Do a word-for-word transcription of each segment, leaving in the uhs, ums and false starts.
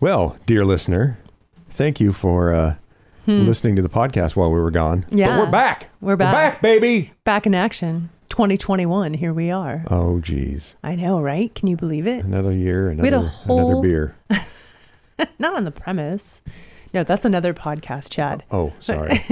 Well, dear listener, thank you for uh, hmm. listening to the podcast while we were gone. Yeah. But we're back. We're back. We're back, baby. Back in action. twenty twenty-one. Here we are. Oh, geez. I know, right? Can you believe it? Another year, another, we had a whole... another beer. Not on the premise. No, that's another podcast, Chad. Oh, sorry.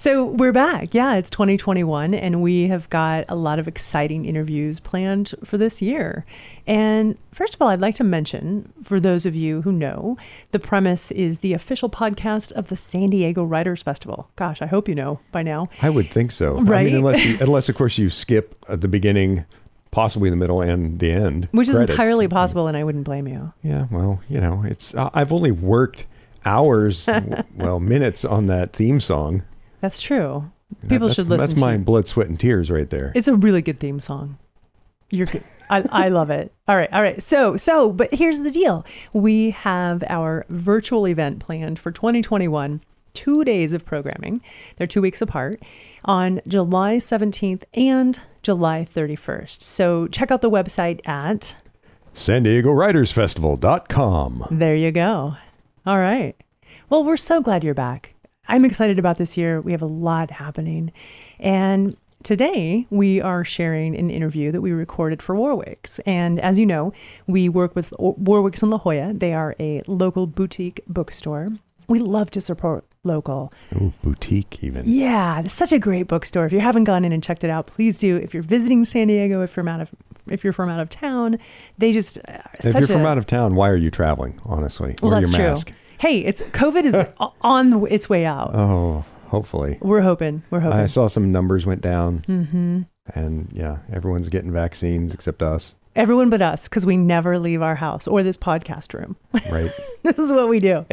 So we're back. Yeah, it's twenty twenty-one, and we have got a lot of exciting interviews planned for this year. And first of all, I'd like to mention, for those of you who know, The Premise is the official podcast of the San Diego Writers Festival. Gosh, I hope you know by now. I would think so. Right? I mean, unless, you, unless of course, you skip at the beginning, possibly the middle and the end. Which is credits. Entirely possible, and I wouldn't blame you. Yeah, well, you know, it's uh, I've only worked hours, well, minutes on that theme song. That's true. People that, that's, should listen that's to That's my you. Blood, sweat, and tears right there. It's a really good theme song. You're good. I, I love it. All right. All right. So, so, but here's the deal. We have our virtual event planned for twenty twenty-one, two days of programming. They're two weeks apart on July seventeenth and July thirty-first. So check out the website at San Diego Writers Festival dot com. There you go. All right. Well, we're so glad you're back. I'm excited about this year. We have a lot happening. And today we are sharing an interview that we recorded for Warwick's. And as you know, we work with Warwick's in La Jolla. They are a local boutique bookstore. We love to support local. Oh, boutique even. Yeah, it's such a great bookstore. If you haven't gone in and checked it out, please do. If you're visiting San Diego, if you're from out of, if you're from out of town, they just... Uh, if such you're a, from out of town, why are you traveling, honestly? Well, Wear that's your mask. True. Hey, it's COVID is on the, its way out. Oh, hopefully. We're hoping. We're hoping. I saw some numbers went down. Mm-hmm. And yeah, everyone's getting vaccines except us. Everyone but us, because we never leave our house or this podcast room. Right. This is what we do.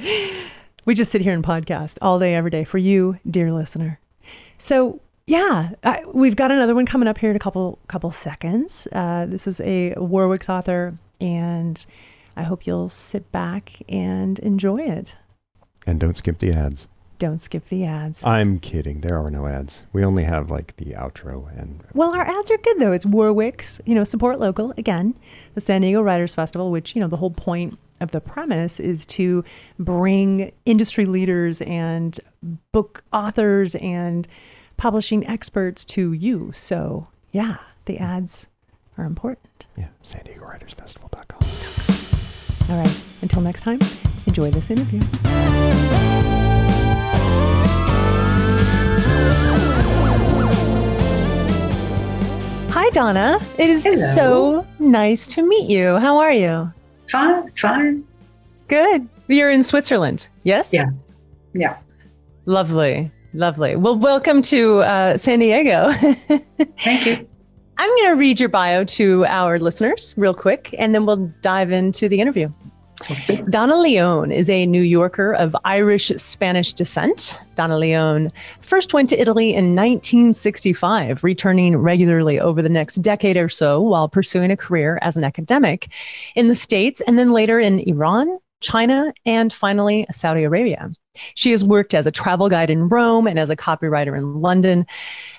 We just sit here and podcast all day, every day for you, dear listener. So yeah, I, we've got another one coming up here in a couple couple seconds. Uh, this is a Warwick's author, and I hope you'll sit back and enjoy it. And don't skip the ads. Don't skip the ads. I'm kidding. There are no ads. We only have like the outro and... Well, our ads are good though. It's Warwick's, you know, support local. Again, the San Diego Writers Festival, which, you know, the whole point of The Premise is to bring industry leaders and book authors and publishing experts to you. So yeah, the ads are important. Yeah, San Diego Writers Festival dot com. All right, until next time, enjoy this interview. Hi, Donna. It is Hello. So nice to meet you. How are you? Fine, fine. Good. You're in Switzerland, yes? Yeah. Yeah. Lovely, lovely. Well, welcome to uh, San Diego. Thank you. I'm going to read your bio to our listeners real quick, and then we'll dive into the interview. Okay. Donna Leon is a New Yorker of Irish-Spanish descent. Donna Leon first went to Italy in nineteen sixty-five, returning regularly over the next decade or so while pursuing a career as an academic in the States, and then later in Iran, China, and finally Saudi Arabia. She has worked as a travel guide in Rome and as a copywriter in London.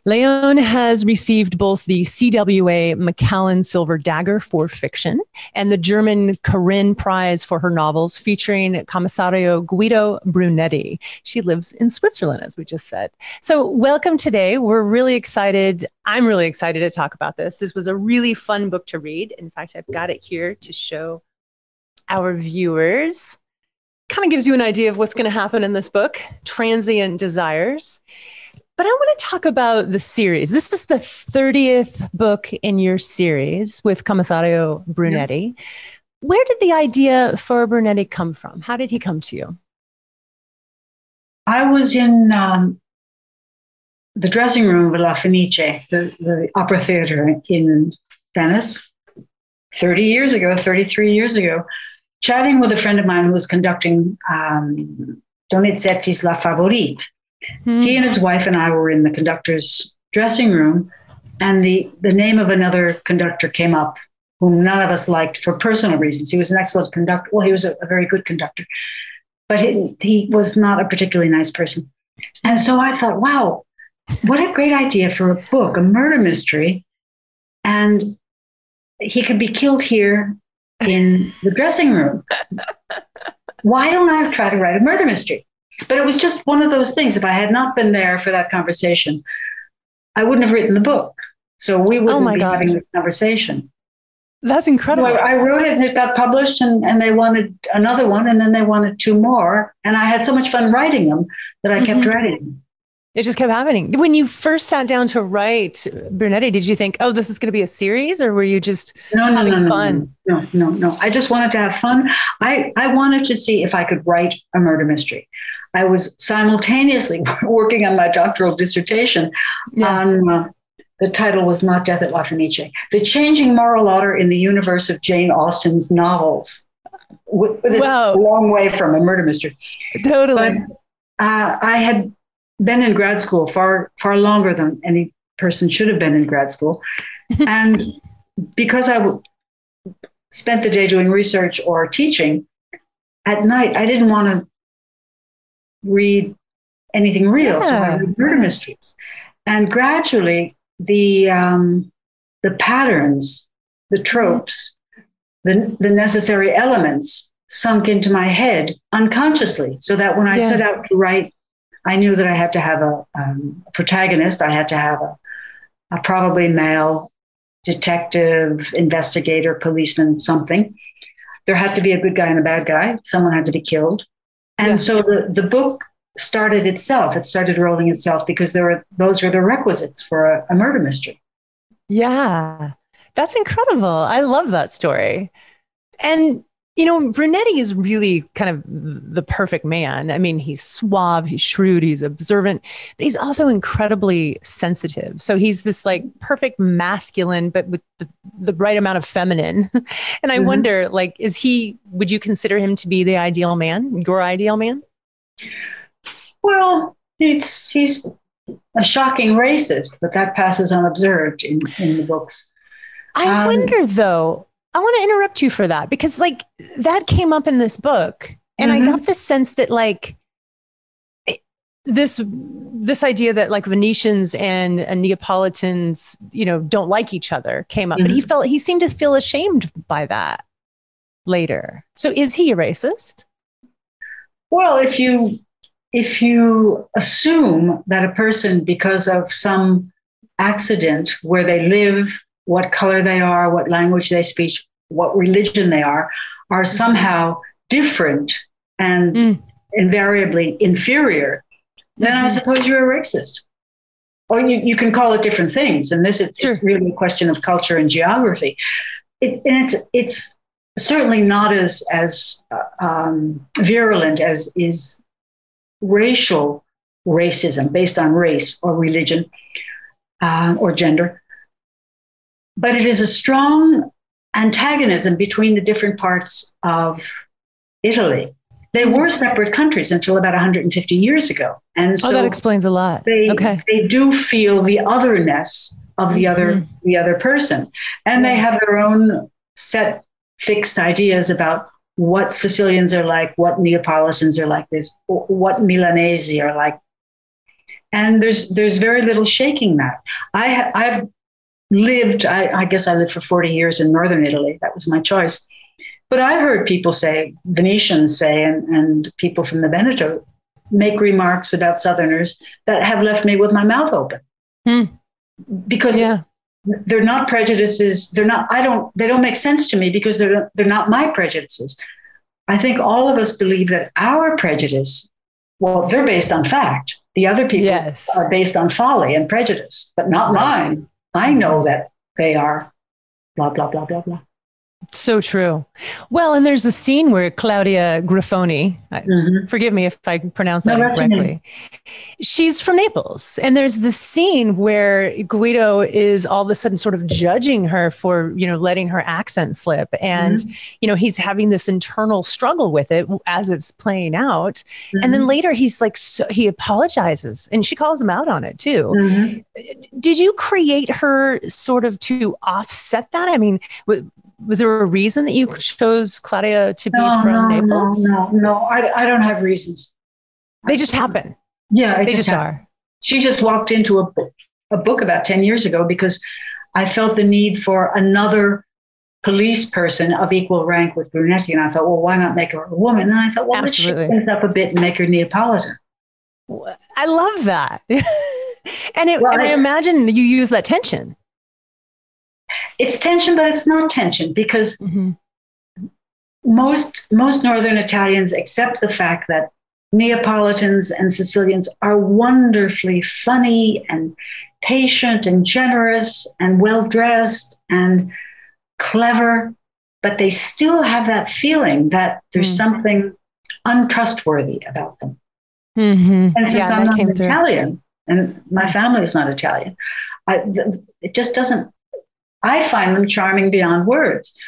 Leon has received both the C W A Macallan Silver Dagger for fiction and the German Corinne Prize for her novels featuring Commissario Guido Brunetti. She lives in Switzerland, as we just said. So welcome today. We're really excited. I'm really excited to talk about this. This was a really fun book to read. In fact, I've got it here to show our viewers. Kind of gives you an idea of what's going to happen in this book, Transient Desires. But I want to talk about the series. This is the thirtieth book in your series with Commissario Brunetti. Yeah. Where did the idea for Brunetti come from? How did he come to you? I was in um, the dressing room of La Fenice, the, the opera theater in Venice, thirty years ago, thirty-three years ago. Chatting with a friend of mine who was conducting um, Donizetti's La Favorite. Mm. He and his wife and I were in the conductor's dressing room, and the, the name of another conductor came up, whom none of us liked for personal reasons. He was an excellent conductor. Well, he was a, a very good conductor, but he, he was not a particularly nice person. And so I thought, wow, what a great idea for a book, a murder mystery. And he could be killed here in the dressing room. why don't I try to write a murder mystery? But it was just one of those things. If I had not been there for that conversation, I wouldn't have written the book. So we wouldn't oh my be God. having this conversation. That's incredible. So I, I wrote it and it got published, and, and they wanted another one, and then they wanted two more. And I had so much fun writing them that I mm-hmm. kept writing. It just kept happening. When you first sat down to write Brunetti, did you think, oh, this is going to be a series? Or were you just no, no, having no, no, fun? No, no, no, no. I just wanted to have fun. I, I wanted to see if I could write a murder mystery. I was simultaneously working on my doctoral dissertation yeah. on... Uh, the title was not Death at La Fenice, the changing moral order in the universe of Jane Austen's novels. It's wow. a long way from a murder mystery. Totally. But, uh, I had been in grad school far, far longer than any person should have been in grad school. And because I w- spent the day doing research or teaching, at night, I didn't want to read anything real. Yeah. So I read murder mysteries. And gradually, the um, the patterns, the tropes, the, the necessary elements sunk into my head unconsciously, so that when I yeah. set out to write, I knew that I had to have a, um, a protagonist. I had to have a, a probably male detective, investigator, policeman, something. There had to be a good guy and a bad guy. Someone had to be killed. And yeah. so the, the book started itself. It started rolling itself because there were, those were the requisites for a, a murder mystery. Yeah, that's incredible. I love that story. And, you know, Brunetti is really kind of the perfect man. I mean, he's suave, he's shrewd, he's observant, but he's also incredibly sensitive. So he's this like perfect masculine, but with the, the right amount of feminine. And I mm-hmm. wonder, like, is he, would you consider him to be the ideal man, your ideal man? Well, he's, he's a shocking racist, but that passes unobserved in, in the books. I um, wonder, though, I want to interrupt you for that, because like that came up in this book. And mm-hmm. I got this sense that like it, this this idea that like Venetians and, and Neapolitans, you know, don't like each other came up. Mm-hmm. But he felt he seemed to feel ashamed by that later. So is he a racist? Well, if you... If you assume that a person, because of some accident, where they live, what color they are, what language they speak, what religion they are, are somehow different and mm. invariably inferior, then mm-hmm. I suppose you're a racist. Or you, you can call it different things. And this is sure. it's really a question of culture and geography. It, and it's it's certainly not as, as um, virulent as is racial racism based on race or religion uh, or gender. But it is a strong antagonism between the different parts of Italy. They were separate countries until about one hundred fifty years ago. And so oh, that explains a lot. They, okay. they do feel the otherness of the other, mm-hmm. the other person. And yeah. they have their own set fixed ideas about what Sicilians are like, what Neapolitans are like this, what Milanese are like. And there's there's very little shaking that. I ha- I've lived, I, I guess I lived for forty years in Northern Italy. That was my choice. But I heard people say, Venetians say, and, and people from the Veneto make remarks about Southerners that have left me with my mouth open. Hmm. Because yeah. they're not prejudices. They're not, I don't, they don't make sense to me because they're, they're not my prejudices. I think all of us believe that our prejudice, well, they're based on fact. The other people yes. are based on folly and prejudice, but not right. mine. I know that they are blah, blah, blah, blah, blah. So true. Well, and there's a scene where Claudia Grifoni, mm-hmm. forgive me if I pronounce that no, incorrectly, she's from Naples. And there's this scene where Guido is all of a sudden sort of judging her for, you know, letting her accent slip. And, mm-hmm. you know, he's having this internal struggle with it as it's playing out. Mm-hmm. And then later he's like, so, he apologizes and she calls him out on it too. Mm-hmm. Did you create her sort of to offset that? I mean, w- Was there a reason that you chose Claudia to be no, from no, Naples? No, no, no. I, I don't have reasons. They just happen. Yeah, they just, just are. She just walked into a book, a book about ten years ago because I felt the need for another police person of equal rank with Brunetti. And I thought, well, why not make her a woman? And I thought, well, let's shake things up a bit and make her Neapolitan. I love that. and it, well, and I, I imagine you use that tension. It's tension, but it's not tension, because mm-hmm. most most Northern Italians accept the fact that Neapolitans and Sicilians are wonderfully funny and patient and generous and well-dressed and clever, but they still have that feeling that there's mm. something untrustworthy about them. Mm-hmm. And since yeah, I'm not Italian, through. and my family is not Italian, I, th- it just doesn't, I find them charming beyond words,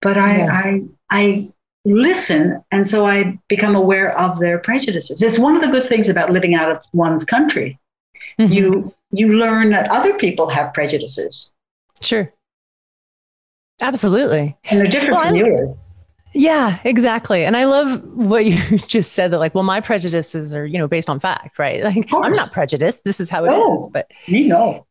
but I, yeah. I, I listen. And so I become aware of their prejudices. It's one of the good things about living out of one's country. Mm-hmm. You, you learn that other people have prejudices. Sure. Absolutely. And they're different well, from yours. Yeah, exactly. And I love what you just said, that like, well, my prejudices are, you know, based on fact, right? Like, I'm not prejudiced. This is how it no, is. But you know,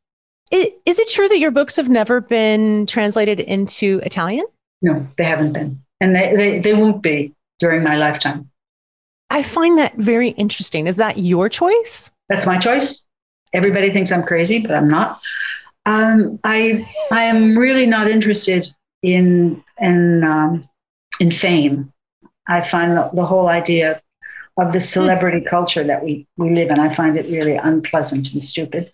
it, is it true that your books have never been translated into Italian? No, they haven't been. And they, they, they won't be during my lifetime. I find that very interesting. Is that your choice? That's my choice. Everybody thinks I'm crazy, but I'm not. Um, I, I am really not interested in, in, um, in fame. I find the, the whole idea of the celebrity culture that we, we live in, I find it really unpleasant and stupid.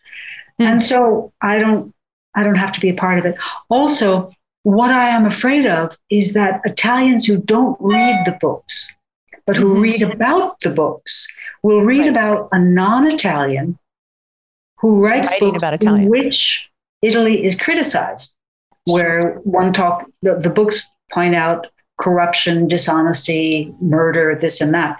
Mm. And so I don't, I don't have to be a part of it. Also, what I am afraid of is that Italians who don't read the books, but who mm-hmm. read about the books, will read right. about a non-Italian who writes books about Italians in which Italy is criticized, where one talk, the, the books point out corruption, dishonesty, murder, this and that.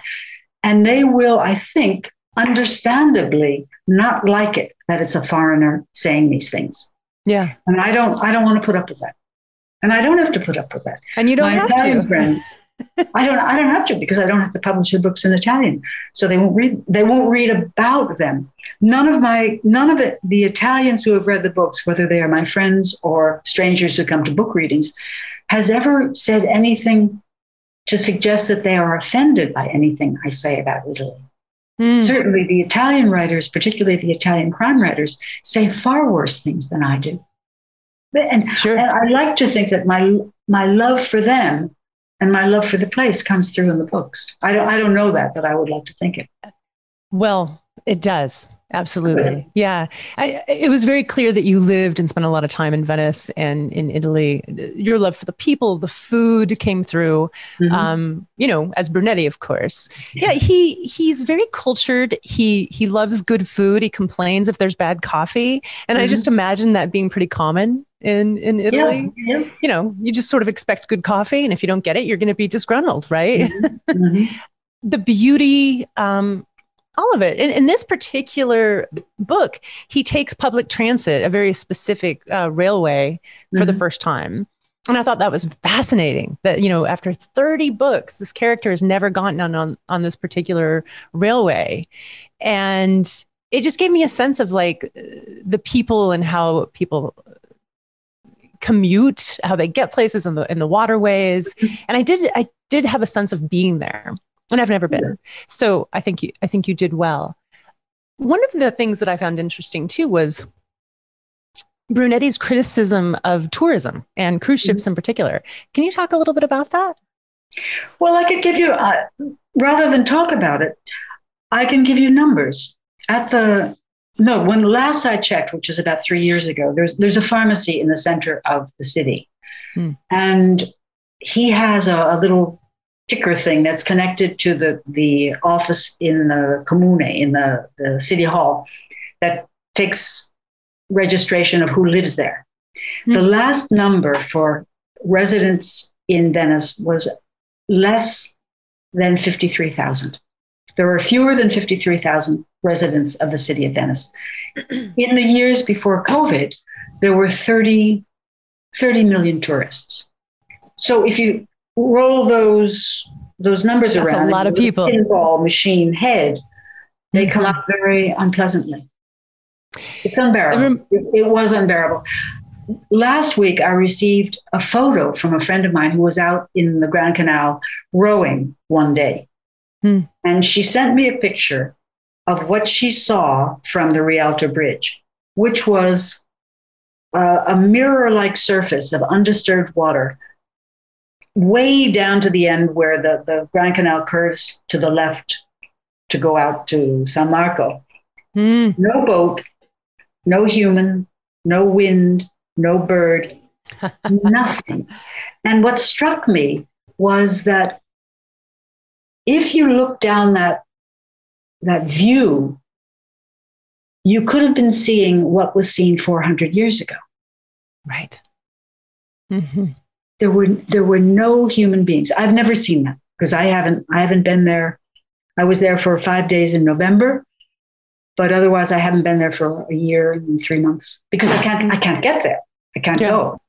And they will, I think, understandably not like it that it's a foreigner saying these things. Yeah. And I don't, I don't want to put up with that. And I don't have to put up with that. And you don't My have Italian to. Friends, I don't, I don't have to, because I don't have to publish the books in Italian. So they won't read, they won't read about them. None of my, none of it, the Italians who have read the books, whether they are my friends or strangers who come to book readings, has ever said anything to suggest that they are offended by anything I say about Italy. Mm. Certainly the Italian writers, particularly the Italian crime writers, say far worse things than I do. And, sure. and I like to think that my, my love for them and my love for the place comes through in the books. I don't, I don't know that, but I would like to think it. Well, it does. Absolutely. Yeah. I, it was very clear that you lived and spent a lot of time in Venice and in Italy. Your love for the people, the food came through, mm-hmm. um, you know, as Brunetti, of course. Yeah. yeah, he he's very cultured. He he loves good food. He complains if there's bad coffee. And mm-hmm. I just imagine that being pretty common in, in Italy. Yeah, yeah. You know, you just sort of expect good coffee. And if you don't get it, you're going to be disgruntled, right? Mm-hmm. Mm-hmm. The beauty... Um, all of it. In, in this particular book, he takes public transit, a very specific uh, railway, for mm-hmm. the first time. And I thought that was fascinating that, you know, after thirty books, this character has never gotten on, on, on this particular railway. And it just gave me a sense of like the people and how people commute, how they get places in the, in the waterways. And I did, I did have a sense of being there. And I've never been. Yeah. So I think you, I think you did well. One of the things that I found interesting too was Brunetti's criticism of tourism and cruise ships mm-hmm. in particular. Can you talk a little bit about that? Well, I could give you, uh, rather than talk about it, I can give you numbers. At the, no, when last I checked, which was about three years ago, there's, there's a pharmacy in the center of the city. Mm. And he has a, a little ticker thing that's connected to the, the office in the commune, in the, the city hall, that takes registration of who lives there. Mm-hmm. The last number for residents in Venice was less than fifty-three thousand. There are fewer than fifty-three thousand residents of the city of Venice. In the years before COVID, there were thirty, thirty million tourists. So if you roll those those numbers That's around. A lot of people. Pinball machine head. They mm-hmm. come up very unpleasantly. It's unbearable. Rem- it, it was unbearable. last week I received a photo from a friend of mine who was out in the Grand Canal rowing one day. Hmm. And she sent me a picture of what she saw from the Rialto Bridge, which was uh, a mirror-like surface of undisturbed water way down to the end where the, the Grand Canal curves to the left to go out to San Marco. Mm. No boat, no human, no wind, no bird, nothing. And what struck me was that if you look down that, that view, you could have been seeing what was seen four hundred years ago. Right. Mm-hmm. There were there were no human beings. I've never seen that because I haven't I haven't been there. I was there for five days in November, but otherwise I haven't been there for a year and three months because I can't I can't get there. I can't yeah. go.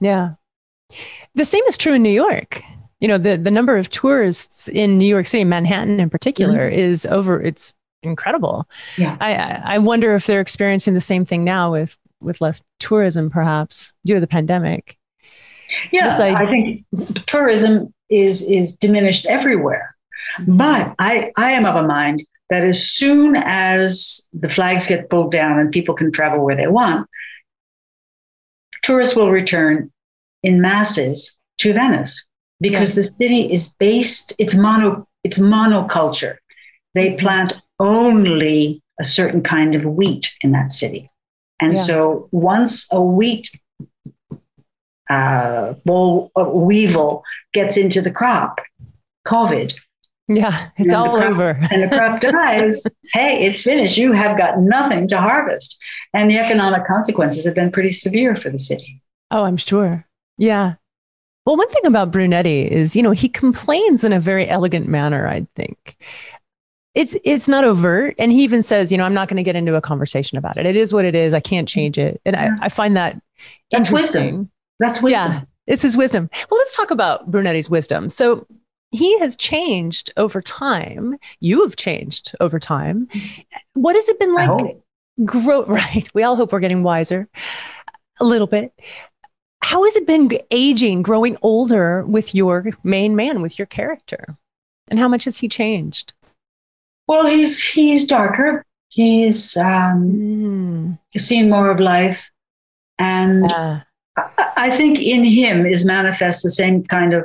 Yeah. The same is true in New York. You know, the the number of tourists in New York City, Manhattan in particular, mm-hmm. is over. It's incredible. Yeah. I I wonder if they're experiencing the same thing now with with less tourism, perhaps due to the pandemic. Yeah, I, I think tourism is is diminished everywhere. But I, I am of a mind that as soon as the flags get pulled down and people can travel where they want, tourists will return in masses to Venice because yeah. the city is based, it's mono, it's monoculture. They plant only a certain kind of wheat in that city. And yeah. so once a wheat Uh, boll uh, weevil gets into the crop, COVID. Yeah, it's all crop, over. And the crop dies. Hey, it's finished. You have got nothing to harvest. And the economic consequences have been pretty severe for the city. Oh, I'm sure. Yeah. Well, one thing about Brunetti is, you know, he complains in a very elegant manner, I think. It's it's not overt. And he even says, you know, I'm not going to get into a conversation about it. It is what it is. I can't change it. And yeah. I, I find that That's wisdom. That's wisdom. Yeah, it's his wisdom. Well, let's talk about Brunetti's wisdom. So he has changed over time. You have changed over time. What has it been like? Grow right. We all hope we're getting wiser a little bit. How has it been aging, growing older with your main man, with your character? And how much has he changed? Well, he's he's darker. He's um, mm. seen more of life. And... Uh. I think in him is manifest the same kind of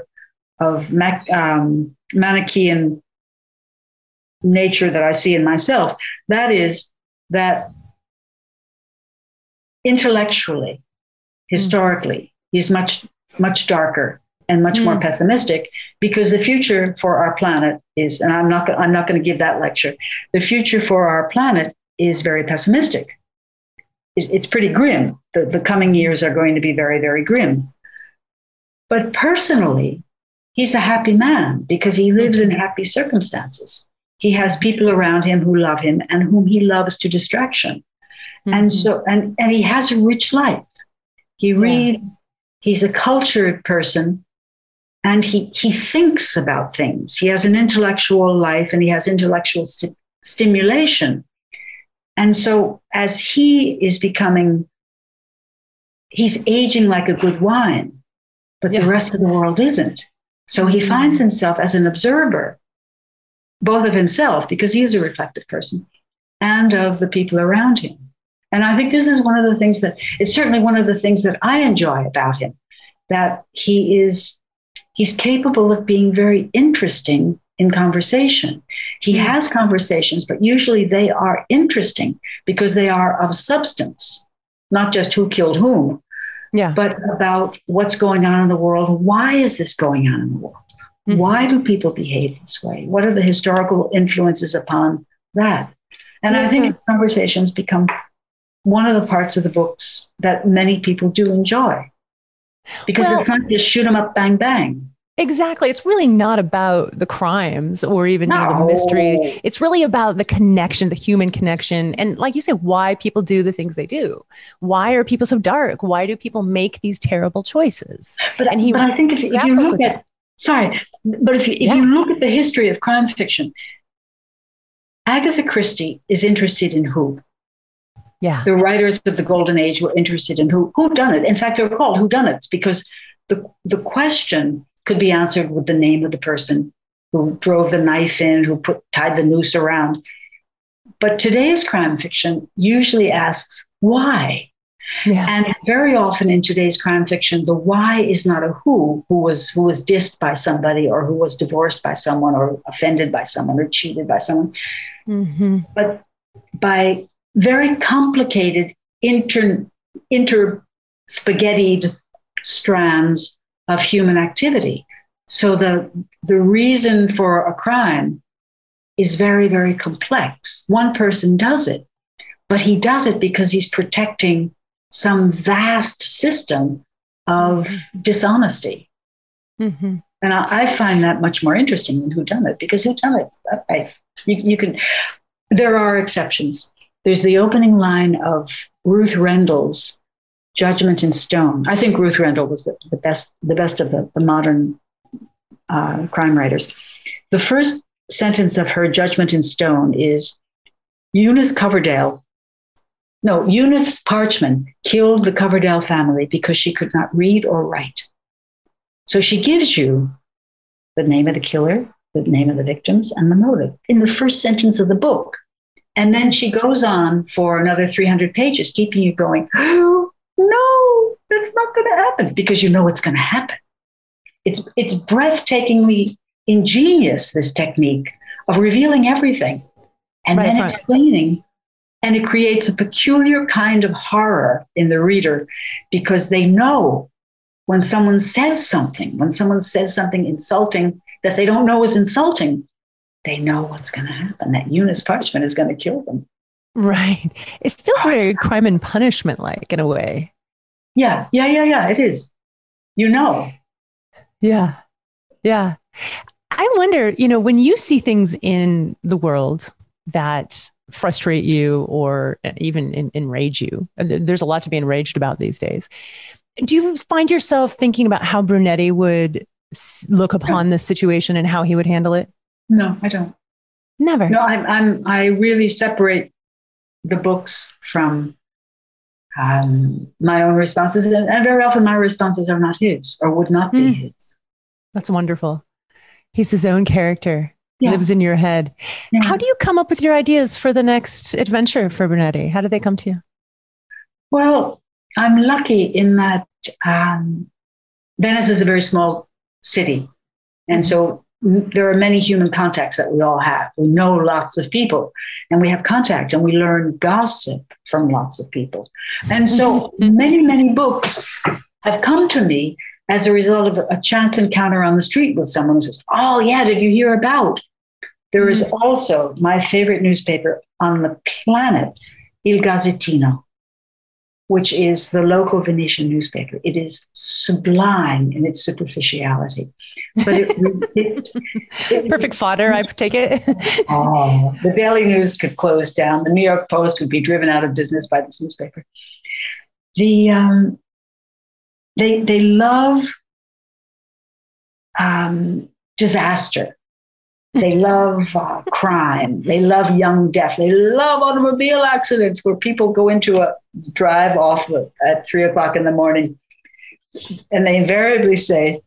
of um, Manichaean nature that I see in myself. That is that intellectually, historically, mm. he's much, much darker and much mm. more pessimistic because the future for our planet is, and I'm not, I'm not going to give that lecture. The future for our planet is very pessimistic. It's pretty grim. The, the coming years are going to be very, very grim. But personally, he's a happy man because he lives in happy circumstances. He has people around him who love him and whom he loves to distraction. Mm-hmm. And so, and, and he has a rich life. He reads, yeah. he's a cultured person, and he, he thinks about things. He has an intellectual life and he has intellectual st- stimulation. And so as he is becoming, he's aging like a good wine, but yeah. the rest of the world isn't. So he mm-hmm. finds himself as an observer, both of himself, because he is a reflective person, and of the people around him. And I think this is one of the things that, it's certainly one of the things that I enjoy about him, that he is, he's capable of being very interesting in conversation. He mm. has conversations, but usually they are interesting because they are of substance, not just who killed whom, yeah. but about what's going on in the world. Why is this going on in the world? Mm-hmm. Why do people behave this way? What are the historical influences upon that? And mm-hmm. I think conversations become one of the parts of the books that many people do enjoy because well, it's not just shoot 'em up, bang, bang. Exactly. It's really not about the crimes or even no. you know, the mystery. It's really about the connection, the human connection. And like you say, why people do the things they do. Why are people so dark? Why do people make these terrible choices? But, and he, but I think if, if you look at, that. sorry, but if, you, if yeah. you look at the history of crime fiction, Agatha Christie is interested in who? yeah. the writers of the Golden Age were interested in who whodunit. In fact, they're called whodunits because the the question could be answered with the name of the person who drove the knife in, who put tied the noose around. But today's crime fiction usually asks why. Yeah. And very often in today's crime fiction, the why is not a who, who was who was dissed by somebody or who was divorced by someone or offended by someone or cheated by someone, mm-hmm. but by very complicated inter, inter-spaghettied strands of human activity. So the the reason for a crime is very, very complex. One person does it, but he does it because he's protecting some vast system of dishonesty. Mm-hmm. And I, I find that much more interesting than whodunit, because whodunit, I, you, you can, there are exceptions. There's the opening line of Ruth Rendell's Judgment in Stone. I think Ruth Rendell was the, the best the best of the, the modern uh, crime writers. The first sentence of her Judgment in Stone is, Eunice Coverdale, no, Eunice Parchman killed the Coverdale family because she could not read or write. So she gives you the name of the killer, the name of the victims, and the motive in the first sentence of the book. And then she goes on for another three hundred pages, keeping you going, oh, no, that's not going to happen, because you know it's going to happen. It's, it's breathtakingly ingenious, this technique of revealing everything and right, then right. explaining. And it creates a peculiar kind of horror in the reader, because they know when someone says something, when someone says something insulting that they don't know is insulting, they know what's going to happen, that Eunice Parchman is going to kill them. Right. It feels awesome. Very crime and punishment like in a way. Yeah, yeah, yeah, yeah, it is. You know. Yeah, yeah. I wonder, you know, when you see things in the world that frustrate you or even en- enrage you. There's a lot to be enraged about these days. Do you find yourself thinking about how Brunetti would look upon no. this situation and how he would handle it? No, I don't. Never. No, I'm. I'm I really separate the books from um, my own responses, and, and very often my responses are not his, or would not be mm. his. That's wonderful. He's his own character. Yeah. Lives in your head. Yeah. How do you come up with your ideas for the next adventure for Brunetti? How do they come to you? Well, I'm lucky in that um, Venice is a very small city. And so m- there are many human contacts that we all have. We know lots of people and we have contact and we learn gossip from lots of people. And so many, many books have come to me as a result of a chance encounter on the street with someone who says, oh, yeah, did you hear about? There is also my favorite newspaper on the planet, Il Gazzettino, which is the local Venetian newspaper. It is sublime in its superficiality. But it, it, it perfect fodder, I take it. Oh, the Daily News could close down. The New York Post would be driven out of business by this newspaper. The um, they they love um, disaster. They love uh, crime. They love young death. They love automobile accidents where people go into a drive off at three o'clock in the morning. And they invariably say,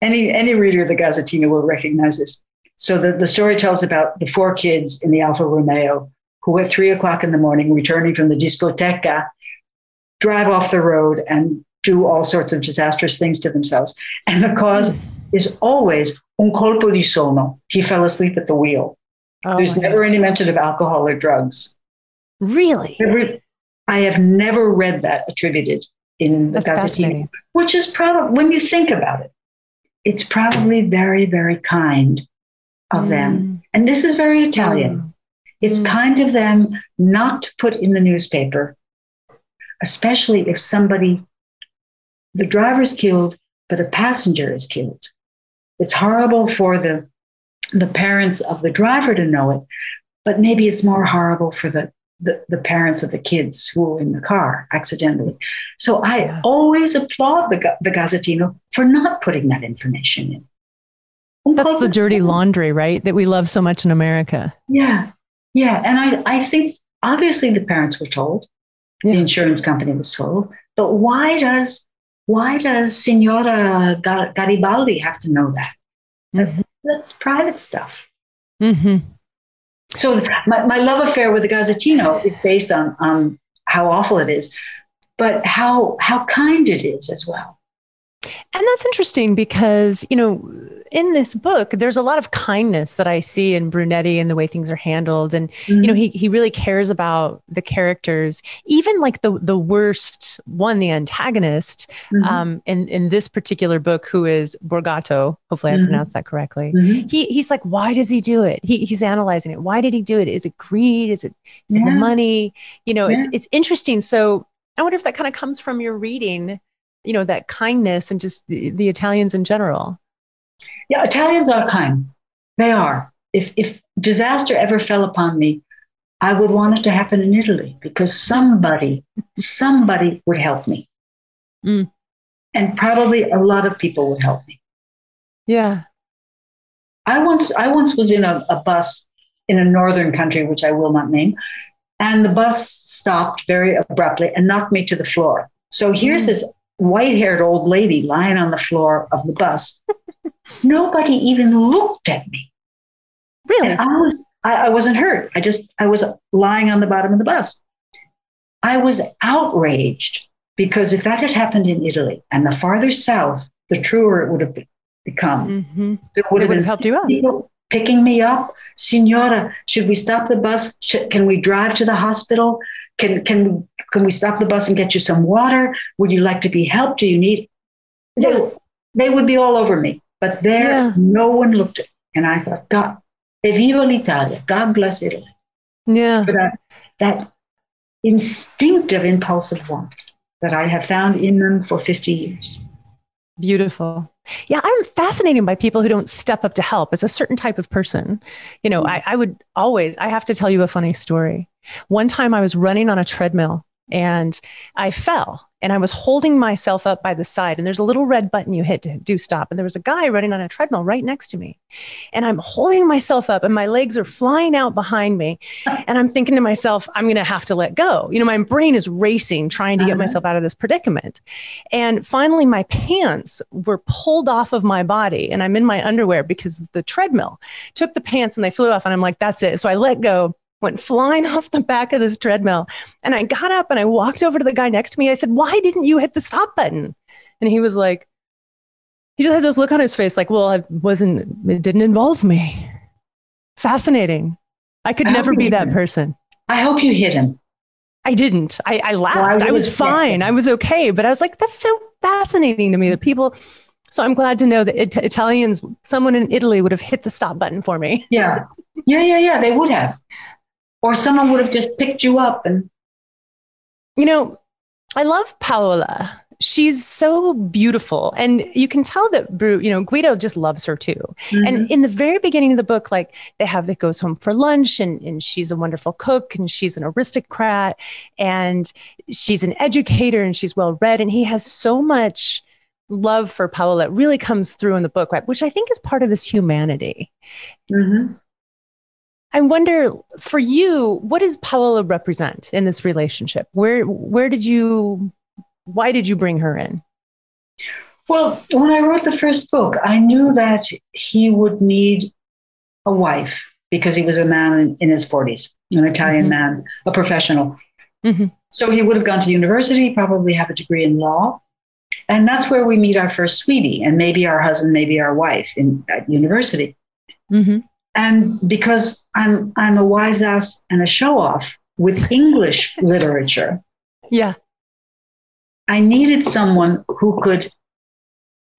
any any reader of the Gazzettino will recognize this. So the, the story tells about the four kids in the Alfa Romeo who at three o'clock in the morning, returning from the discoteca, drive off the road and do all sorts of disastrous things to themselves. And the cause mm. is always un colpo di sonno. He fell asleep at the wheel. Oh, There's never God. any mention of alcohol or drugs. Really? Every, I have never read that attributed in the Gazzettino, which is probably, when you think about it, it's probably very, very kind of mm. them. And this is very Italian. Mm. It's mm. kind of them not to put in the newspaper, especially if somebody, the driver's killed, but a passenger is killed. It's horrible for the, the parents of the driver to know it, but maybe it's more horrible for the, the, the parents of the kids who were in the car accidentally. So I yeah. always applaud the, the Gazzettino for not putting that information in. Don't That's the dirty laundry, right? That we love so much in America. Yeah. Yeah. And I, I think Obviously, the parents were told, yeah. the insurance company was told, but why does why does Signora Gar- Garibaldi have to know that? Mm-hmm. That's private stuff. Mm-hmm. So my, my love affair with the Gazzettino is based on on how awful it is, but how how kind it is as well. And that's interesting because, you know, in this book, there's a lot of kindness that I see in Brunetti and the way things are handled. And, mm-hmm. you know, he he really cares about the characters, even like the the worst one, the antagonist, mm-hmm. um, in, in this particular book, who is Borgato. Hopefully I mm-hmm. pronounced that correctly. Mm-hmm. He He's like, why does he do it? He, he's analyzing it. Why did he do it? Is it greed? Is it, is yeah. it the money? You know, yeah. it's it's interesting. So I wonder if that kind of comes from your reading, you know, that kindness and just the, the Italians in general. Yeah, Italians are kind. They are. If if disaster ever fell upon me, I would want it to happen in Italy because somebody, somebody would help me. Mm. And probably a lot of people would help me. Yeah. I once I once was in a, a bus in a northern country, which I will not name, and the bus stopped very abruptly and knocked me to the floor. So here's mm. this white-haired old lady lying on the floor of the bus. Nobody even looked at me. Really? And I was, I, I wasn't hurt. I just, I was lying on the bottom of the bus. I was outraged because if that had happened in Italy and the farther south, the truer it would have become. Mm-hmm. There would have been helped you out. People picking me up. Signora, should we stop the bus? Should, can we drive to the hospital? Can, can, can we stop the bus and get you some water? Would you like to be helped? Do you need? They, they would be all over me. But there, yeah. no one looked at me. And I thought, God, viva l'Italia, God bless Italy. Yeah. But that, that instinctive, impulsive warmth that I have found in them for fifty years. Beautiful. Yeah, I'm fascinated by people who don't step up to help. It's a certain type of person. You know, I, I would always, I have to tell you a funny story. One time I was running on a treadmill and I fell. And I was holding myself up by the side and there's a little red button you hit to do stop. And there was a guy running on a treadmill right next to me and I'm holding myself up and my legs are flying out behind me. And I'm thinking to myself, I'm going to have to let go. You know, my brain is racing, trying to get uh-huh. myself out of this predicament. And finally, my pants were pulled off of my body and I'm in my underwear because the treadmill took the pants and they flew off and I'm like, that's it. So I let go. Went flying off the back of this treadmill. And I got up and I walked over to the guy next to me. I said, why didn't you hit the stop button? And he was like, he just had this look on his face like, well, I wasn't, it didn't involve me. Fascinating. I could I never be that him. person. I hope you hit him. I didn't. I, I laughed. Well, I, I was fine. I was okay. But I was like, that's so fascinating to me that people, so I'm glad to know that it- Italians, someone in Italy would have hit the stop button for me. Yeah. Yeah, yeah, yeah. They would have. Or someone would have just picked you up. And you know, I love Paola. She's so beautiful. And you can tell that, Bru, you know, Guido just loves her too. Mm-hmm. And in the very beginning of the book, like they have, it goes home for lunch and, and she's a wonderful cook and she's an aristocrat and she's an educator and she's well-read. And he has so much love for Paola. It really comes through in the book, right? Which I think is part of his humanity. Mm-hmm. I wonder, for you, what does Paola represent in this relationship? Where, where did you, why did you bring her in? Well, when I wrote the first book, I knew that he would need a wife because he was a man in, in his forties, an Italian mm-hmm. man, a professional. Mm-hmm. So he would have gone to university, probably have a degree in law. And that's where we meet our first sweetie and maybe our husband, maybe our wife in, at university. Mm-hmm. And because I'm I'm a wise ass and a show off with English literature, yeah, I needed someone who could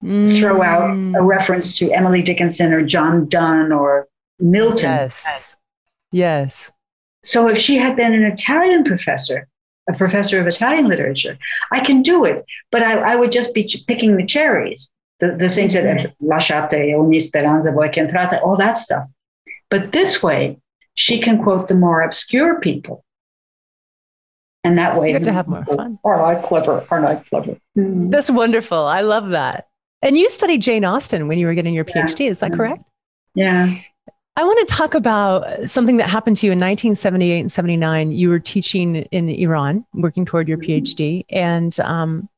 mm. throw out a reference to Emily Dickinson or John Donne or Milton. Yes, yes. So if she had been an Italian professor, a professor of Italian literature, I can do it, but I, I would just be ch- picking the cherries, the, the things mm-hmm. that lasciate ogni speranza voi che entrate, all that stuff. But this way, she can quote the more obscure people. And that way, you have to have more fun. Aren't I clever? Aren't I clever? Mm. That's wonderful. I love that. And you studied Jane Austen when you were getting your PhD. Yeah. Is that correct? Yeah. I want to talk about something that happened to you in nineteen seventy-eight and seventy-nine. You were teaching in Iran, working toward your PhD, and um,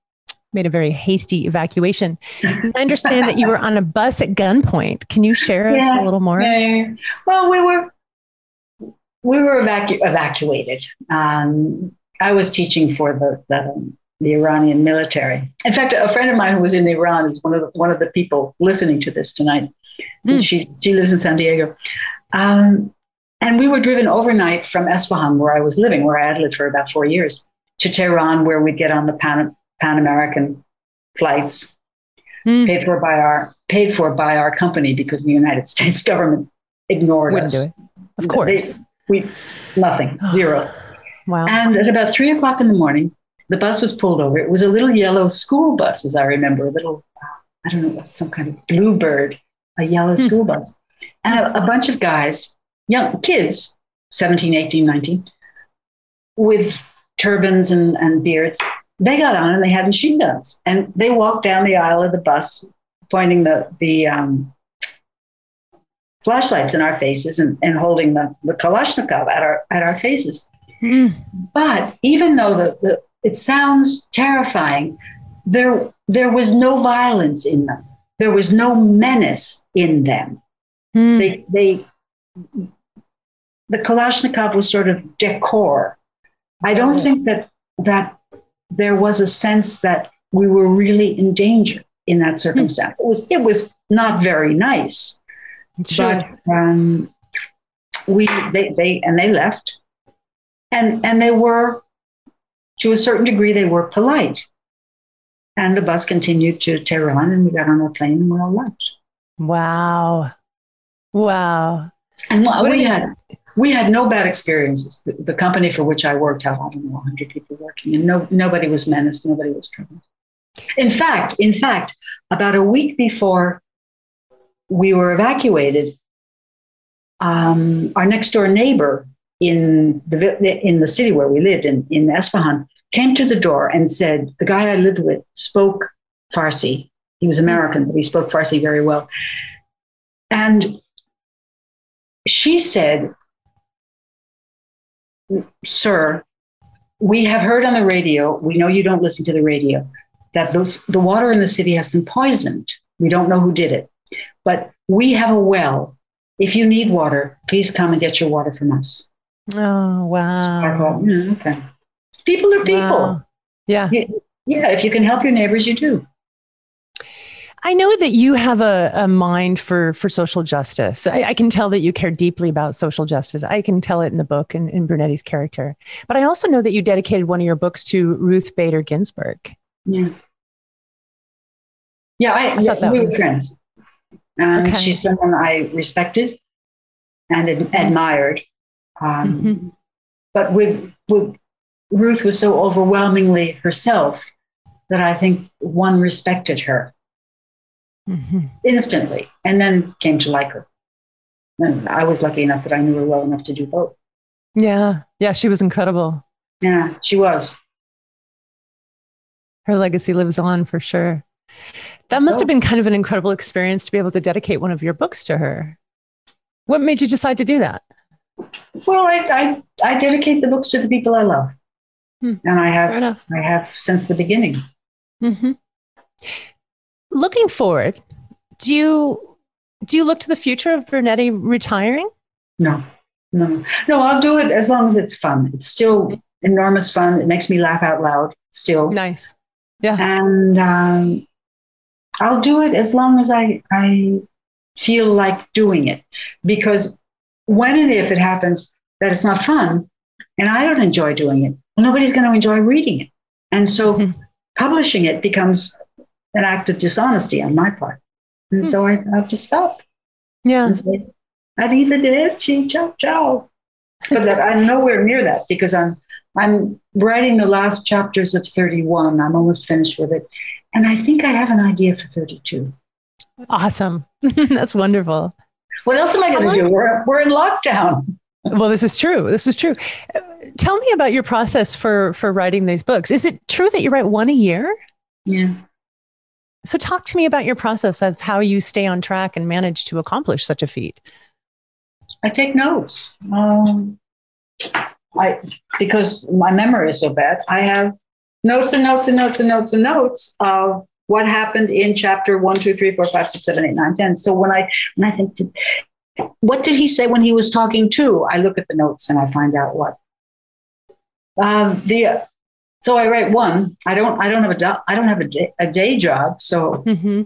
made a very hasty evacuation. I understand that you were on a bus at gunpoint. Can you share yeah, us a little more? Yeah, yeah. Well, we were we were evacu- evacuated. Um, I was teaching for the, the the Iranian military. In fact, a friend of mine who was in Iran is one of the, one of the people listening to this tonight. Mm. She she lives in San Diego. Um, and we were driven overnight from Esfahan, where I was living, where I had lived for about four years, to Tehran, where we'd get on the Pan- Pan-American flights, mm. paid for by our paid for by our company, because the United States government ignored Wouldn't us. Wouldn't do it. Of course. They, we, nothing, zero. Wow. And at about three o'clock in the morning, the bus was pulled over. It was a little yellow school bus, as I remember, a little, I don't know, some kind of bluebird. A yellow school bus, and a, a bunch of guys, young kids, seventeen, eighteen, nineteen, with turbans and, and beards. They got on and they had machine guns, and they walked down the aisle of the bus, pointing the, the um, flashlights in our faces and, and holding the, the Kalashnikov at our, at our faces. Mm. But even though the, the, it sounds terrifying, there, there was no violence in them. There was no menace in them. Mm. They, they, the Kalashnikov was sort of decor. I don't oh. think that that there was a sense that we were really in danger in that circumstance. Mm. It was it was not very nice, sure. but um, we they they and they left, and and they were, to a certain degree, they were polite. And the bus continued to Tehran, and we got on a plane and we all left. Wow. Wow. And what we had we had no bad experiences. The, the company for which I worked had, I don't know, one hundred people working, and no nobody was menaced, nobody was troubled. In fact, in fact, about a week before we were evacuated, um, our next door neighbor in the in the city where we lived, in, in Esfahan, came to the door and said, the guy I lived with spoke Farsi. He was American, but he spoke Farsi very well. And she said, sir, we have heard on the radio, we know you don't listen to the radio, that those, the water in the city has been poisoned. We don't know who did it, but we have a well. If you need water, please come and get your water from us. Oh, wow. So I thought, mm, okay. People are people. Wow. Yeah. Yeah. If you can help your neighbors, you do. I know that you have a, a mind for, for social justice. I, I can tell that you care deeply about social justice. I can tell it in the book and in Brunetti's character. But I also know that you dedicated one of your books to Ruth Bader Ginsburg. Yeah. Yeah. I, I thought yeah, that we was... were friends. Um, okay. She's someone I respected and ad- admired. Um, mm-hmm. But with, with, Ruth was so overwhelmingly herself that I think one respected her mm-hmm. instantly, and then came to like her. And I was lucky enough that I knew her well enough to do both. Yeah. Yeah. She was incredible. Yeah, she was. Her legacy lives on for sure. That must so, have been kind of an incredible experience to be able to dedicate one of your books to her. What made you decide to do that? Well, I, I, I dedicate the books to the people I love. And I have, I have since the beginning. Mm-hmm. Looking forward, do you do you look to the future of Brunetti retiring? No, no, no. I'll do it as long as it's fun. It's still enormous fun. It makes me laugh out loud. Still nice. Yeah, and um, I'll do it as long as I I feel like doing it, because when and if it happens that it's not fun, and I don't enjoy doing it, nobody's going to enjoy reading it. And so mm-hmm. publishing it becomes an act of dishonesty on my part. And mm-hmm. so I have to stop. Yeah. And say, arrivederci, ciao, ciao. But that, I'm nowhere near that, because I'm, I'm writing the last chapters of thirty-one. I'm almost finished with it. And I think I have an idea for thirty-two. Awesome. That's wonderful. What else am I going to do? We're, we're in lockdown. Well, this is true. This is true. Tell me about your process for, for writing these books. Is it true that you write one a year? Yeah. So talk to me about your process of how you stay on track and manage to accomplish such a feat. I take notes. Um, I because my memory is so bad, I have notes and notes and notes and notes and notes of what happened in chapter one, two, three, four, five, six, seven, eight, nine, ten. So when I when I think, to, what did he say when he was talking to? I look at the notes and I find out what. Um, the so I write one. I don't. I don't have a. Do, I don't have a day, a day job. So. Mm-hmm.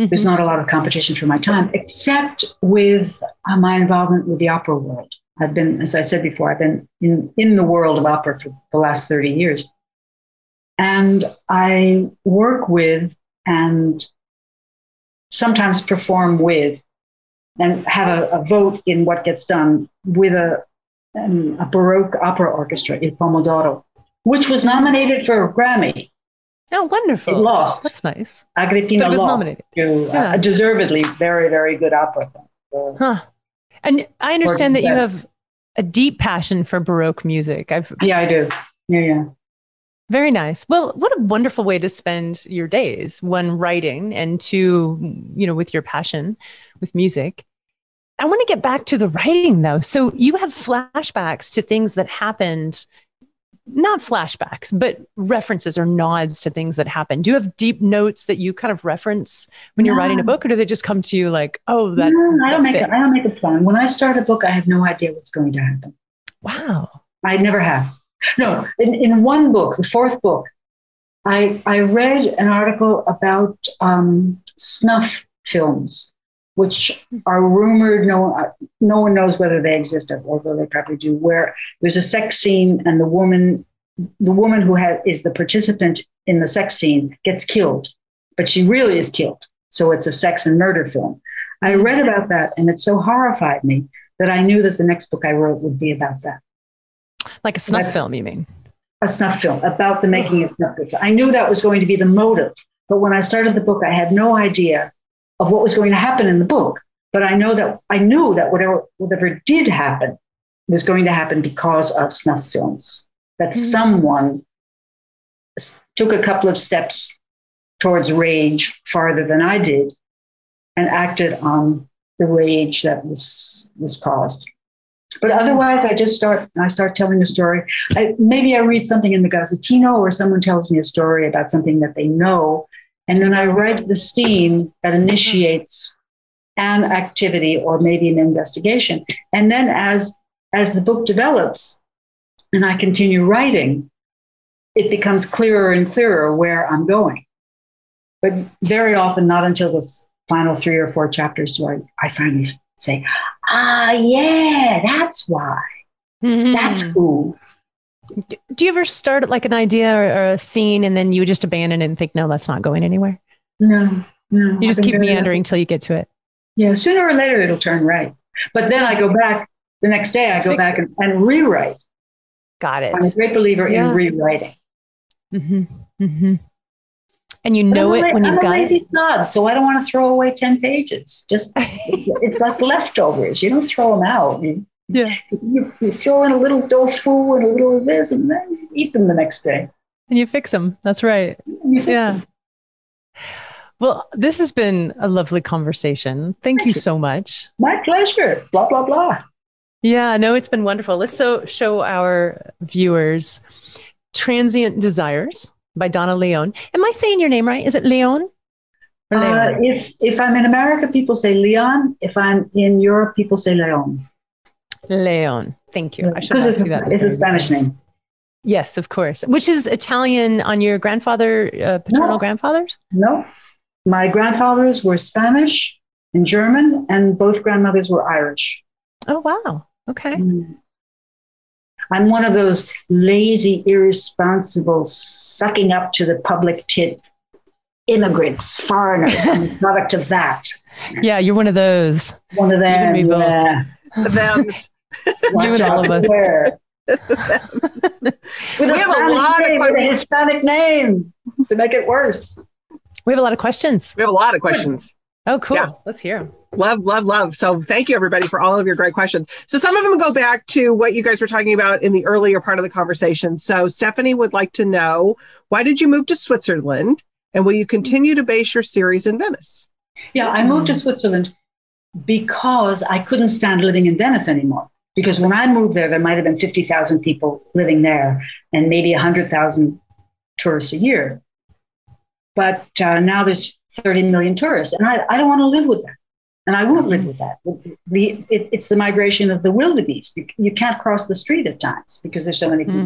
Mm-hmm. There's not a lot of competition for my time, except with uh, my involvement with the opera world. I've been, as I said before, I've been in, in the world of opera for the last thirty years. And I work with and sometimes perform with and have a, a vote in what gets done with a, um, a Baroque opera orchestra, Il Pomodoro, which was nominated for a Grammy. Oh, wonderful. It lost. That's nice. Agrippina was lost nominated. to uh, yeah. a deservedly very, very good opera thing. So, huh. And I understand that you have a deep passion for Baroque music. I've Yeah, I do. Yeah, yeah. Very nice. Well, what a wonderful way to spend your days, one, writing, and two, you know, with your passion, with music. I want to get back to the writing, though. So you have flashbacks to things that happened, not flashbacks, but references or nods to things that happen. Do you have deep notes that you kind of reference when you're no. writing a book, or do they just come to you like, oh, that, no, that I don't fits. make a, I don't make a plan. When I start a book, I have no idea what's going to happen. Wow. I never have. No, in, in one book, the fourth book, I, I read an article about um, snuff films, which are rumored, no, no one knows whether they exist, although they probably do, where there's a sex scene and the woman, the woman who has, is the participant in the sex scene gets killed, but she really is killed. So it's a sex and murder film. I read about that and it so horrified me that I knew that the next book I wrote would be about that. Like a snuff like, film, you mean? A snuff film, about the making of snuff film. I knew that was going to be the motive, but when I started the book, I had no idea of what was going to happen in the book, but I know that I knew that whatever whatever did happen was going to happen because of snuff films. That mm-hmm. someone took a couple of steps towards rage farther than I did, and acted on the rage that was was caused. But otherwise, I just start I start telling a story. I, maybe I read something in the Gazzettino, or someone tells me a story about something that they know. And then I write the scene that initiates an activity or maybe an investigation. And then as, as the book develops and I continue writing, it becomes clearer and clearer where I'm going. But very often, not until the final three or four chapters do I, I finally say, ah, yeah, that's why. Mm-hmm. That's who. Do you ever start like an idea or, or a scene and then you just abandon it and think, no, that's not going anywhere? No, no. You just keep meandering till you get to it. Yeah, sooner or later it'll turn right. But then I go back the next day, I go back and, and rewrite. Got it. I'm a great believer yeah. in rewriting. Mm-hmm. Mm-hmm. And you know it when you've got it. I'm a lazy sod, so I don't want to throw away ten pages. Just it's like leftovers. You don't throw them out. You, Yeah, you, you throw in a little tofu and a little of this, and then you eat them the next day. And you fix them. That's right. You fix yeah. them. Well, this has been a lovely conversation. Thank, Thank you, you so much. My pleasure. Blah, blah, blah. Yeah, no, it's been wonderful. Let's so show our viewers Transient Desires by Donna Leon. Am I saying your name right? Is it Leon? Or Leon? Uh, if, if I'm in America, people say Leon. If I'm in Europe, people say Leon. Leon. Thank you. I should ask you that. It's a Spanish name. Yes, of course. Which is Italian on your grandfather, uh, paternal no. grandfathers? No. My grandfathers were Spanish and German, and both grandmothers were Irish. Oh, wow. Okay. Mm. I'm one of those lazy, irresponsible, sucking up to the public tit immigrants, foreigners. I'm a product of that. Yeah, you're one of those. One of them. You and me yeah. both. The thems. You and all of us. the we have a lot of with a Hispanic name to make it worse. We have a lot of questions. We have a lot of questions. Oh, cool. Yeah. Let's hear them. Love, love, love. So thank you, everybody, for all of your great questions. So some of them go back to what you guys were talking about in the earlier part of the conversation. So Stephanie would like to know, why did you move to Switzerland? And will you continue to base your series in Venice? Yeah, I moved to Switzerland because I couldn't stand living in Venice anymore. Because when I moved there, there might have been fifty thousand people living there and maybe one hundred thousand tourists a year. But uh, now there's thirty million tourists. And I, I don't want to live with that. And I won't live with that. It, it, it's the migration of the wildebeest. You, you can't cross the street at times because there's so many people.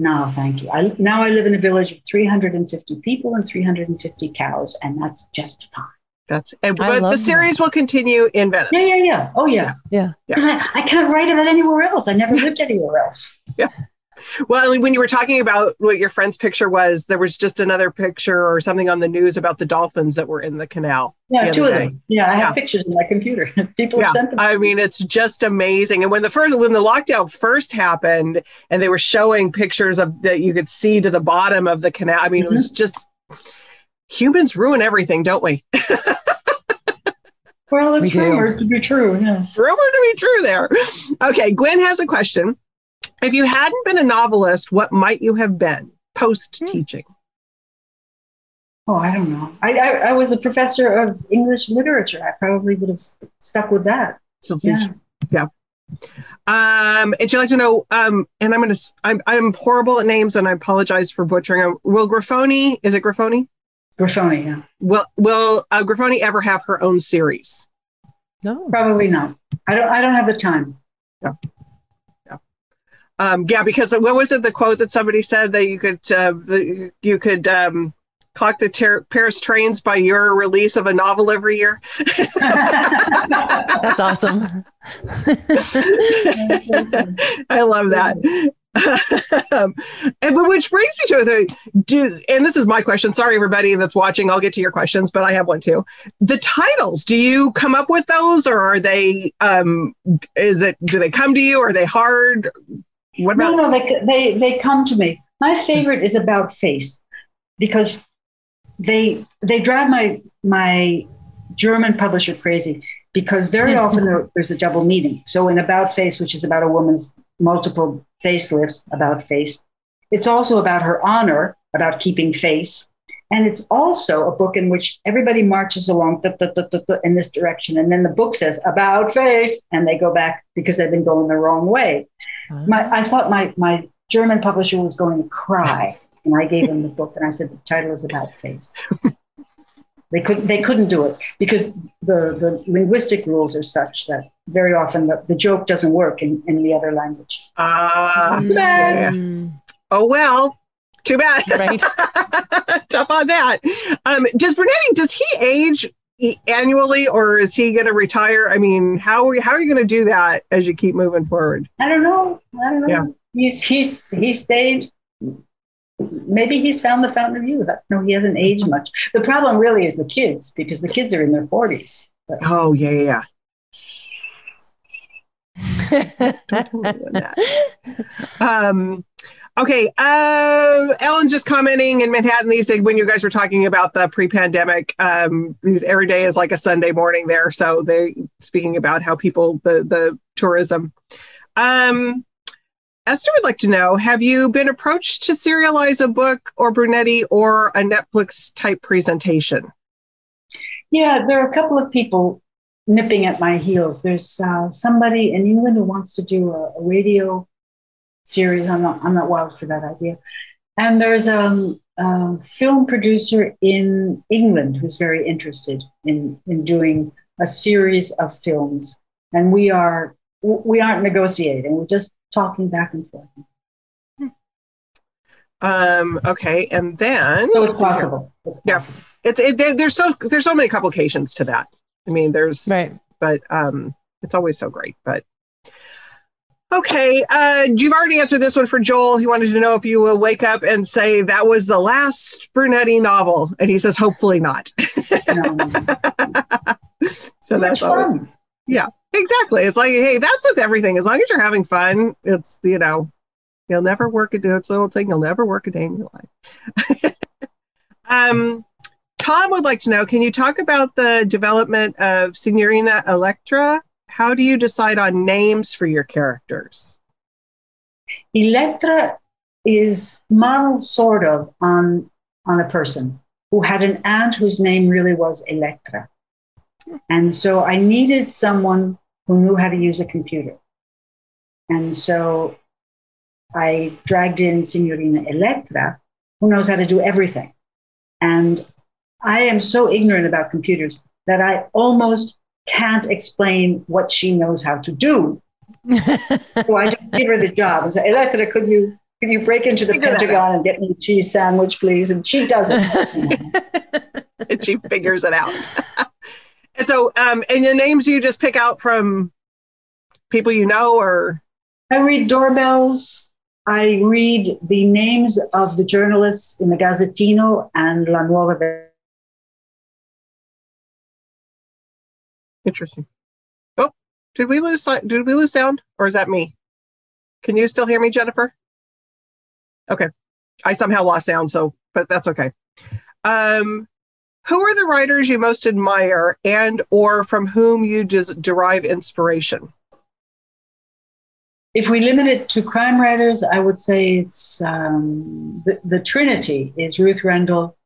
Mm. No, thank you. I, now I live in a village of three hundred fifty people and three hundred fifty cows. And that's just fine. That's and but the series that. will continue in Venice. Yeah, yeah, yeah. Oh, yeah, yeah. Because yeah. I, I can't write about anywhere else. I never lived anywhere else. Yeah. Well, when you were talking about what your friend's picture was, there was just another picture or something on the news about the dolphins that were in the canal. Yeah, the two of them. Yeah, I yeah. have pictures in my computer. People yeah. have sent them. I mean, it's just amazing. And when the first, when the lockdown first happened, and they were showing pictures of that you could see to the bottom of the canal. I mean, mm-hmm. it was just. Humans ruin everything, don't we? Well, it's we rumored do. to be true, yes. Rumored to be true there. Okay, Gwen has a question. If you hadn't been a novelist, what might you have been post-teaching? Oh, I don't know. I, I, I was a professor of English literature. I probably would have st- stuck with that. Yeah. yeah. Um, and she'd like to know, um, and I'm going to, I'm, I'm horrible at names and I apologize for butchering. Will Grifoni, is it Grifoni? Grifoni, yeah. Will Will uh, Grifoni ever have her own series? No, probably not. I don't. I don't have the time. Yeah, yeah, um, yeah. Because what was it? The quote that somebody said that you could uh, the, you could um, clock the ter- Paris trains by your release of a novel every year. That's awesome. I love that. um, and but which brings me to the do and this is my question. Sorry, everybody that's watching. I'll get to your questions, but I have one too. The titles. Do you come up with those, or are they? Um, is it? Do they come to you? Or are they hard? What about? No, no, they they they come to me. My favorite is About Face because they they drive my my German publisher crazy because very often there, there's a double meaning. So in About Face, which is about a woman's multiple facelifts, about face. It's also about her honor, about keeping face. And it's also a book in which everybody marches along da, da, da, da, da, in this direction. And then the book says about face and they go back because they've been going the wrong way. Mm-hmm. My, I thought my, my German publisher was going to cry. And I gave him the book and I said, the title is About Face. They couldn't, they couldn't do it because the, the linguistic rules are such that very often the, the joke doesn't work in, in the other language. Ah, uh, mm. Oh, well, too bad. Right. Tough on that. Um, does Brunetti, does he age annually or is he going to retire? I mean, how are, how are you going to do that as you keep moving forward? I don't know. I don't know. Yeah. He's, he's, he stayed. Maybe he's found the fountain of youth. No, he hasn't aged much. The problem really is the kids because the kids are in their forties. But. Oh, yeah, yeah. that. Um, okay. Uh, Ellen's just commenting in Manhattan these days when you guys were talking about the pre-pandemic. Um, these, every day is like a Sunday morning there. So they're speaking about how people, the, the tourism. Um Esther would like to know, have you been approached to serialize a book or Brunetti or a Netflix type presentation? Yeah, there are a couple of people nipping at my heels. There's uh, somebody in England who wants to do a, a radio series. I'm not, I'm not wild for that idea. And there's um, a film producer in England who's very interested in, in doing a series of films. And we are, we aren't negotiating. We're just talking back and forth. Um, okay, and then so it's possible. It's possible. Yeah, it's it, there, there's so there's so many complications to that. I mean, there's right, but um, it's always so great. But okay, uh, you've already answered this one for Joel. He wanted to know if you will wake up and say that was the last Brunetti novel, and he says hopefully not. No, no, no. So that's fun. Always yeah. Exactly. It's like, hey, that's with everything. As long as you're having fun, it's, you know, you'll never work a day. It's a little thing. You'll never work a day in your life. um, Tom would like to know, can you talk about the development of Signorina Electra? How do you decide on names for your characters? Electra is modeled sort of on, on a person who had an aunt whose name really was Electra. And so I needed someone who knew how to use a computer. And so I dragged in Signorina Electra, who knows how to do everything. And I am so ignorant about computers that I almost can't explain what she knows how to do. So I just give her the job and say, Electra, could you could you break into the Pentagon and get me a cheese sandwich, please? And she does it. And she figures it out. And so, um, and the names you just pick out from people you know, or? I read doorbells. I read the names of the journalists in the Gazzettino and La Nuova. Interesting. Oh, did we lose, did we lose sound, or is that me? Can you still hear me, Jennifer? Okay. I somehow lost sound, so, but that's okay. Um, Who are the writers you most admire and or from whom you just derive inspiration? If we limit it to crime writers, I would say it's um, the, the Trinity is Ruth Rendell,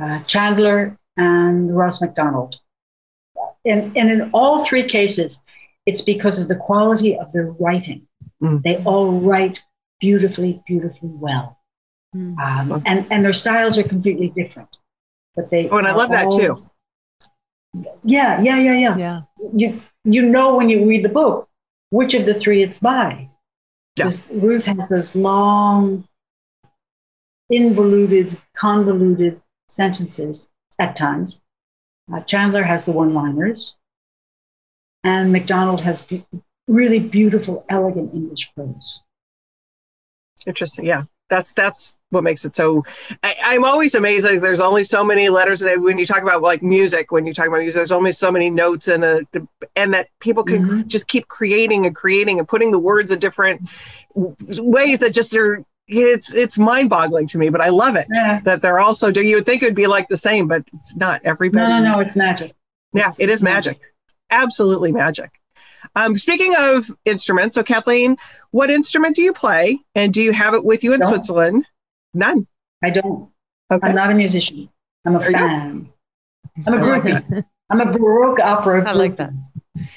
uh, Chandler, and Ross MacDonald. And, and in all three cases, it's because of the quality of their writing. Mm. They all write beautifully, beautifully well. Mm. Um, and, and their styles are completely different. But they oh, and I love all, that too. Yeah, yeah, yeah, yeah. Yeah. You you know when you read the book which of the three it's by. Yeah. Ruth has those long, involuted, convoluted sentences at times. Uh, Chandler has the one-liners, and MacDonald has be really beautiful, elegant English prose. Interesting. Yeah. That's that's what makes it so. I, I'm always amazed. Like, there's only so many letters when you talk about like music. When you talk about music, there's only so many notes in a, and that people can mm-hmm. just keep creating and creating and putting the words in different ways that just are. It's it's mind-boggling to me, but I love it yeah. that they're also doing. You would think it would be like the same, but it's not. Everybody. No, no, no, it's magic. Yeah, it's, it is magic. magic. Absolutely magic. Um, speaking of instruments, so Kathleen, what instrument do you play, and do you have it with you in don't. Switzerland? None. I don't. Okay. I'm not a musician. I'm a there fan. I'm a groupie. I'm a Baroque opera. I like that.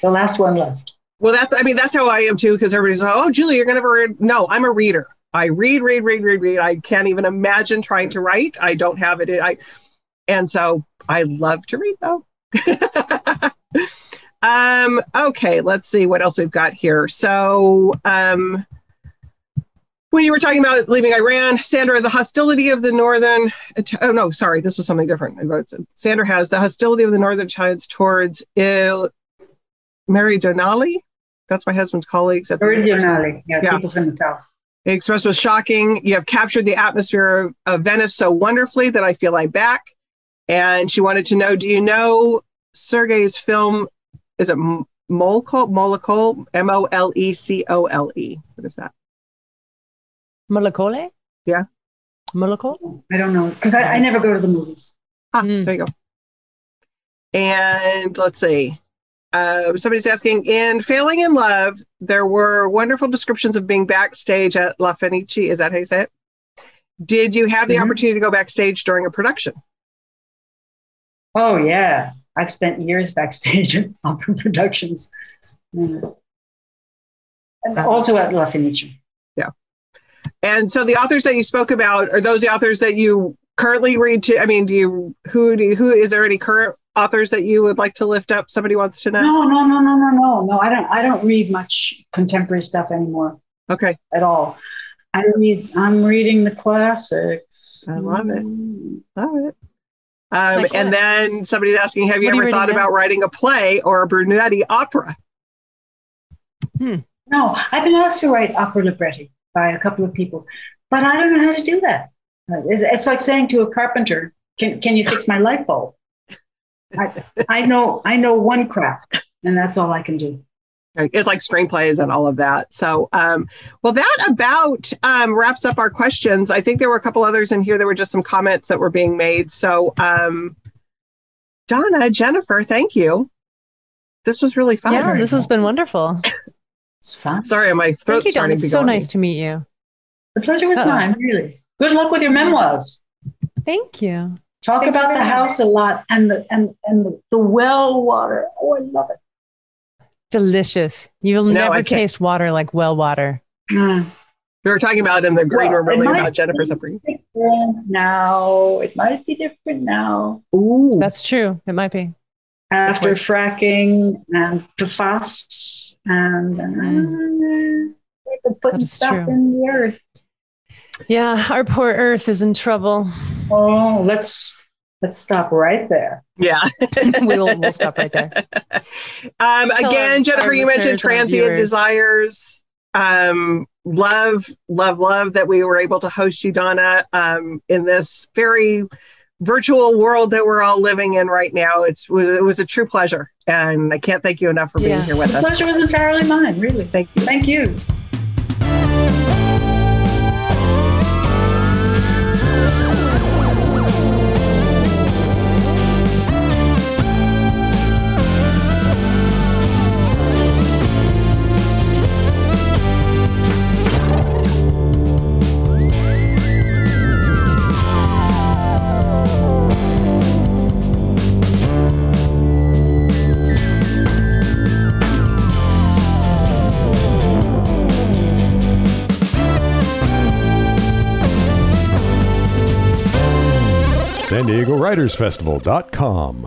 The last one left. Well, that's. I mean, that's how I am too. Because everybody's like, "Oh, Julie, you're gonna read." No, I'm a reader. I read, read, read, read, read. I can't even imagine trying to write. I don't have it. I, and so I love to read though. Um, okay, let's see what else we've got here. So um, when you were talking about leaving Iran, Sandra, the hostility of the Northern, oh no, sorry, this was something different. Sandra has the hostility of the Northern Italians towards Il Meridionale. That's my husband's colleagues. At the Meridionale, yeah, yeah, people from the South. It expressed was shocking. You have captured the atmosphere of Venice so wonderfully that I feel I'm back. And she wanted to know, do you know Sergei's film, is it Molcole? Molcole? M O L E C O L E. What is that? Molcole? Yeah. Molcole? I don't know. Because I, I never go to the movies. Ah, mm. There you go. And let's see. Uh, somebody's asking, in Failing in Love, there were wonderful descriptions of being backstage at La Fenice. Is that how you say it? Did you have the mm-hmm. opportunity to go backstage during a production? Oh, yeah. I've spent years backstage at opera productions, and also at La Fenice. Yeah. And so the authors that you spoke about, are those the authors that you currently read to? I mean, do you, who do you, who, is there any current authors that you would like to lift up? Somebody wants to know? No, no, no, no, no, no, no. I don't, I don't read much contemporary stuff anymore. Okay. At all. I read, I'm reading the classics. I love it. Love it. Um, like and what? Then somebody's asking, have you what ever you thought about now? Writing a play or a Brunetti opera? Hmm. No, I've been asked to write opera libretti by a couple of people, but I don't know how to do that. It's, it's like saying to a carpenter, can, can you fix my light bulb? I, I know I know one craft, and that's all I can do. It's like screenplays and all of that. So, um, well, that about um, wraps up our questions. I think there were a couple others in here. There were just some comments that were being made. So, um, Donna, Jennifer, thank you. This was really fun. Yeah, this has been wonderful. It's fun. Sorry, my throat's you, starting Donna. It's to go. So nice me. To meet you. The pleasure was uh-oh. Mine, really. Good luck with your memoirs. Thank you. Talk Thank about the house a lot and the and and the, the well water. Oh, I love it. Delicious. You'll no, never taste water like well water. Mm. We were talking about in the green room earlier about Jennifer Supreme. Now it might be different now. Ooh, that's true. It might be after fracking and PFAS and uh, putting stuff true. in the earth. Yeah, our poor Earth is in trouble. Oh, let's let's stop right there. Yeah, we will we'll stop right there. Um, again, Jennifer, you mentioned Transient Desires. Um, love, love, love that we were able to host you, Donna, um, in this very virtual world that we're all living in right now. It's it was a true pleasure, and I can't thank you enough for being yeah. here with the us. The pleasure was entirely mine. Really, thank you. Thank you. San Diego Writers Festival dot com